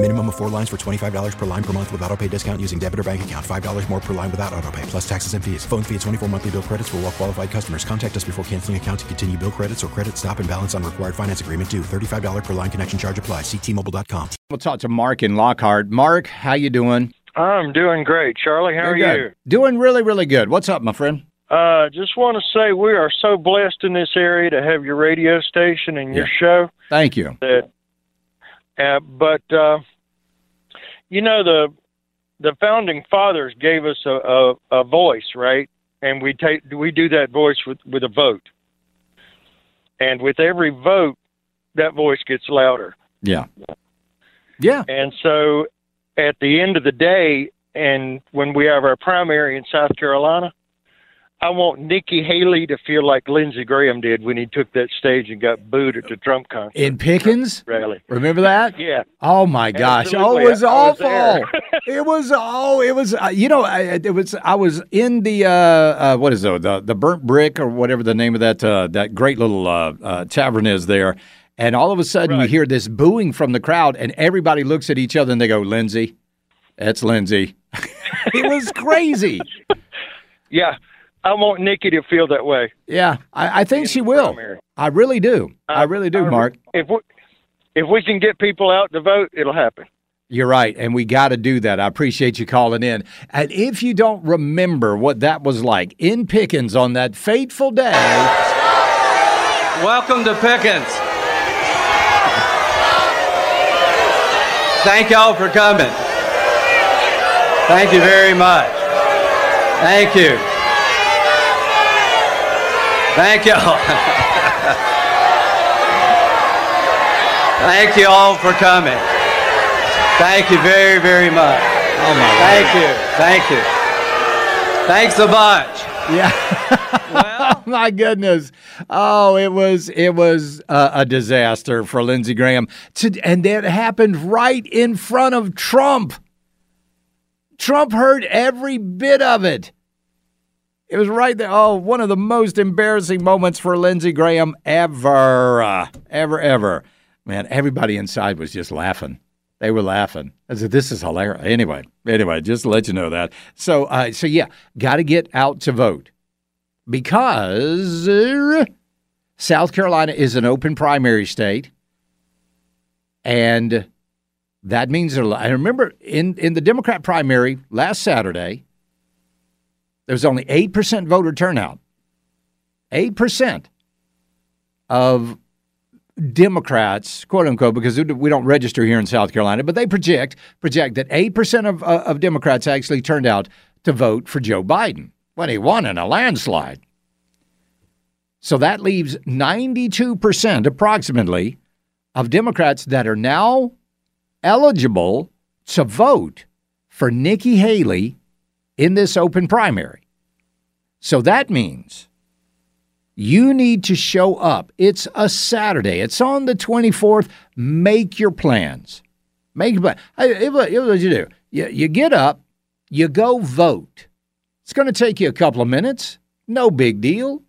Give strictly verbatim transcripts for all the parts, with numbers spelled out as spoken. Minimum of four lines for twenty-five dollars per line per month with autopay discount using debit or bank account. five dollars more per line without autopay, plus taxes and fees. Phone fee at twenty-four monthly bill credits for well qualified customers. Contact us before canceling account to continue bill credits or credit stop and balance on required finance agreement due. thirty-five dollars per line connection charge applies. See T Mobile dot com. We'll talk to Mark in Lockhart. Mark, how you doing? I'm doing great, Charlie. How You're are good. you? Doing really, really good. What's up, my friend? Uh, just want to say we are so blessed in this area to have your radio station and your yeah. show. Thank you. That, uh, but... Uh, You know, the the founding fathers gave us a, a, a voice, right? And we take we do that voice with, with a vote. And with every vote, that voice gets louder. Yeah. Yeah. And so at the end of the day, and when we have our primary in South Carolina, I want Nikki Haley to feel like Lindsey Graham did when he took that stage and got booed at the Trump concert. In Pickens? Really? Remember that? Yeah. Oh, my gosh. Absolutely. Oh, it was I, awful. I was it was, oh, it was, uh, you know, I, it was, I was in the, uh, uh, what is it, the, the burnt brick or whatever the name of that uh, that great little uh, uh, tavern is there. And all of a sudden right. you hear this booing from the crowd and everybody looks at each other and they go, Lindsey, that's Lindsey. It was crazy. Yeah. I want Nikki to feel that way. Yeah, I, I think she will. Primary. I really do. I, I really do, I, Mark. If we, if we can get people out to vote, it'll happen. You're right, and we got to do that. I appreciate you calling in. And if you don't remember what that was like in Pickens on that fateful day. Welcome to Pickens. Thank y'all for coming. Thank you very much. Thank you. Thank you all. Thank you all for coming. Thank you very, very much. Oh my Thank Lord. you. Thank you. Thanks a bunch. Yeah. Well, oh my goodness. Oh, it was it was uh, a disaster for Lindsey Graham. To, and that happened right in front of Trump. Trump heard every bit of it. It was right there. Oh, one of the most embarrassing moments for Lindsey Graham ever, uh, ever, ever. Man, everybody inside was just laughing. They were laughing. I said, this is hilarious. Anyway, anyway, just to let you know that. So, uh, so yeah, got to get out to vote because uh, South Carolina is an open primary state. And that means, I remember in, in the Democrat primary last Saturday, there was only eight percent voter turnout. eight percent of Democrats, quote unquote, because we don't register here in South Carolina, but they project project that eight percent of, uh, of Democrats actually turned out to vote for Joe Biden when he won in a landslide. So that leaves ninety-two percent approximately of Democrats that are now eligible to vote for Nikki Haley in this open primary. So that means you need to show up. It's a Saturday. It's on the twenty-fourth. Make your plans. Make your plans. Here's what you do. You, you get up. You go vote. It's going to take you a couple of minutes. No big deal.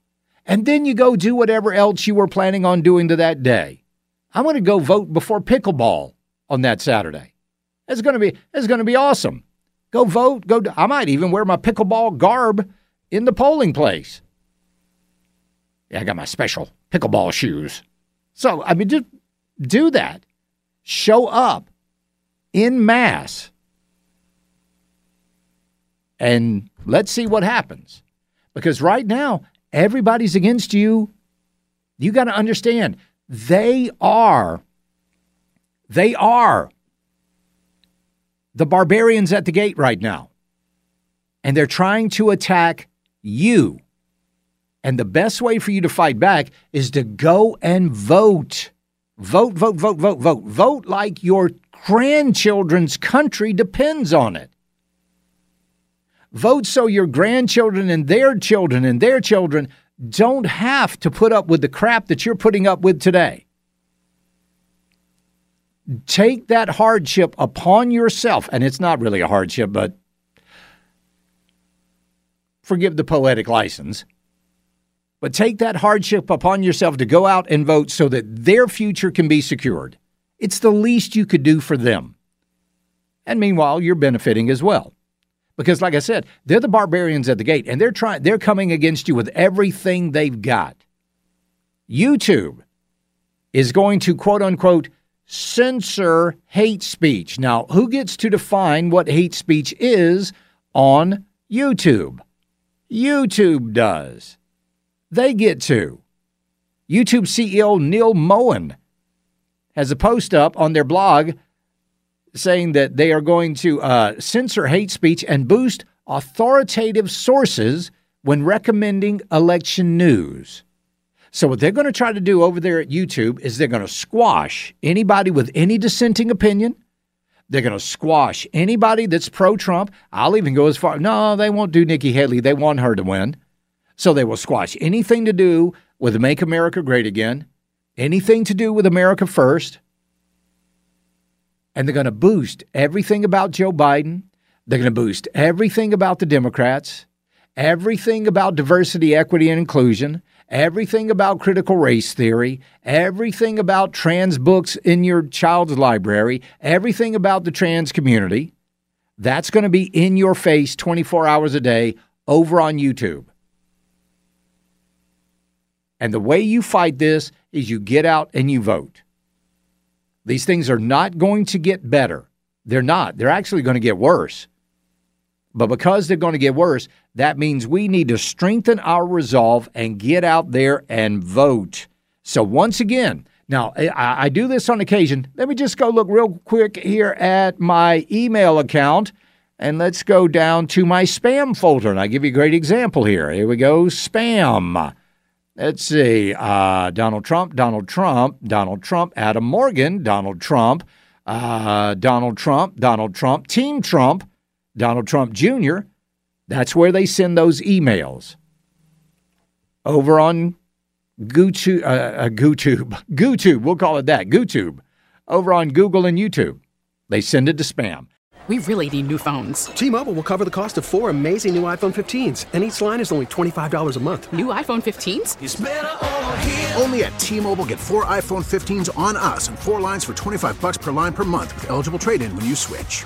And then you go do whatever else you were planning on doing to that day. I'm going to go vote before pickleball on that Saturday. It's going to be, it's going to be awesome. Go vote. Go. I might even wear my pickleball garb in the polling place. Yeah, I got my special pickleball shoes. So, I mean, just do that. Show up in mass. And let's see what happens. Because right now, everybody's against you. You got to understand, they are, they are the barbarians at the gate right now. And they're trying to attack you. And the best way for you to fight back is to go and vote. Vote, vote, vote, vote, vote. Vote like your grandchildren's country depends on it. Vote so your grandchildren and their children and their children don't have to put up with the crap that you're putting up with today. Take that hardship upon yourself. And it's not really a hardship, but forgive the poetic license. But take that hardship upon yourself to go out and vote so that their future can be secured. It's the least you could do for them. And meanwhile, you're benefiting as well. Because like I said, they're the barbarians at the gate, and they're trying, they're coming against you with everything they've got. YouTube is going to, quote unquote, censor hate speech. Now, who gets to define what hate speech is on YouTube? YouTube does. They get to. YouTube C E O Neal Mohan has a post up on their blog saying that they are going to uh, censor hate speech and boost authoritative sources when recommending election news. So what they're going to try to do over there at YouTube is they're going to squash anybody with any dissenting opinion. They're going to squash anybody that's pro-Trump. I'll even go as far. No, they won't do Nikki Haley. They want her to win. So they will squash anything to do with Make America Great Again, anything to do with America First. And they're going to boost everything about Joe Biden. They're going to boost everything about the Democrats, everything about diversity, equity, and inclusion, everything about critical race theory, everything about trans books in your child's library, everything about the trans community. That's going to be in your face twenty-four hours a day over on YouTube. And the way you fight this is you get out and you vote. These things are not going to get better. They're not. They're actually going to get worse. But because they're going to get worse, that means we need to strengthen our resolve and get out there and vote. So once again, now I, I do this on occasion. Let me just go look real quick here at my email account, and let's go down to my spam folder. And I'll give you a great example here. Here we go. Spam. Let's see, uh, Donald Trump, Donald Trump, Donald Trump, Adam Morgan, Donald Trump, uh, Donald Trump, Donald Trump, Team Trump, Donald Trump Junior That's where they send those emails. Over on GooTube, uh, GooTube, GooTube, we'll call it that, GooTube. Over on Google and YouTube, they send it to spam. We really need new phones. T-Mobile will cover the cost of four amazing new iPhone fifteens, and each line is only twenty-five dollars a month. New iPhone fifteens? It's better over here. Only at T-Mobile, get four iPhone fifteens on us and four lines for twenty-five dollars per line per month with eligible trade-in when you switch.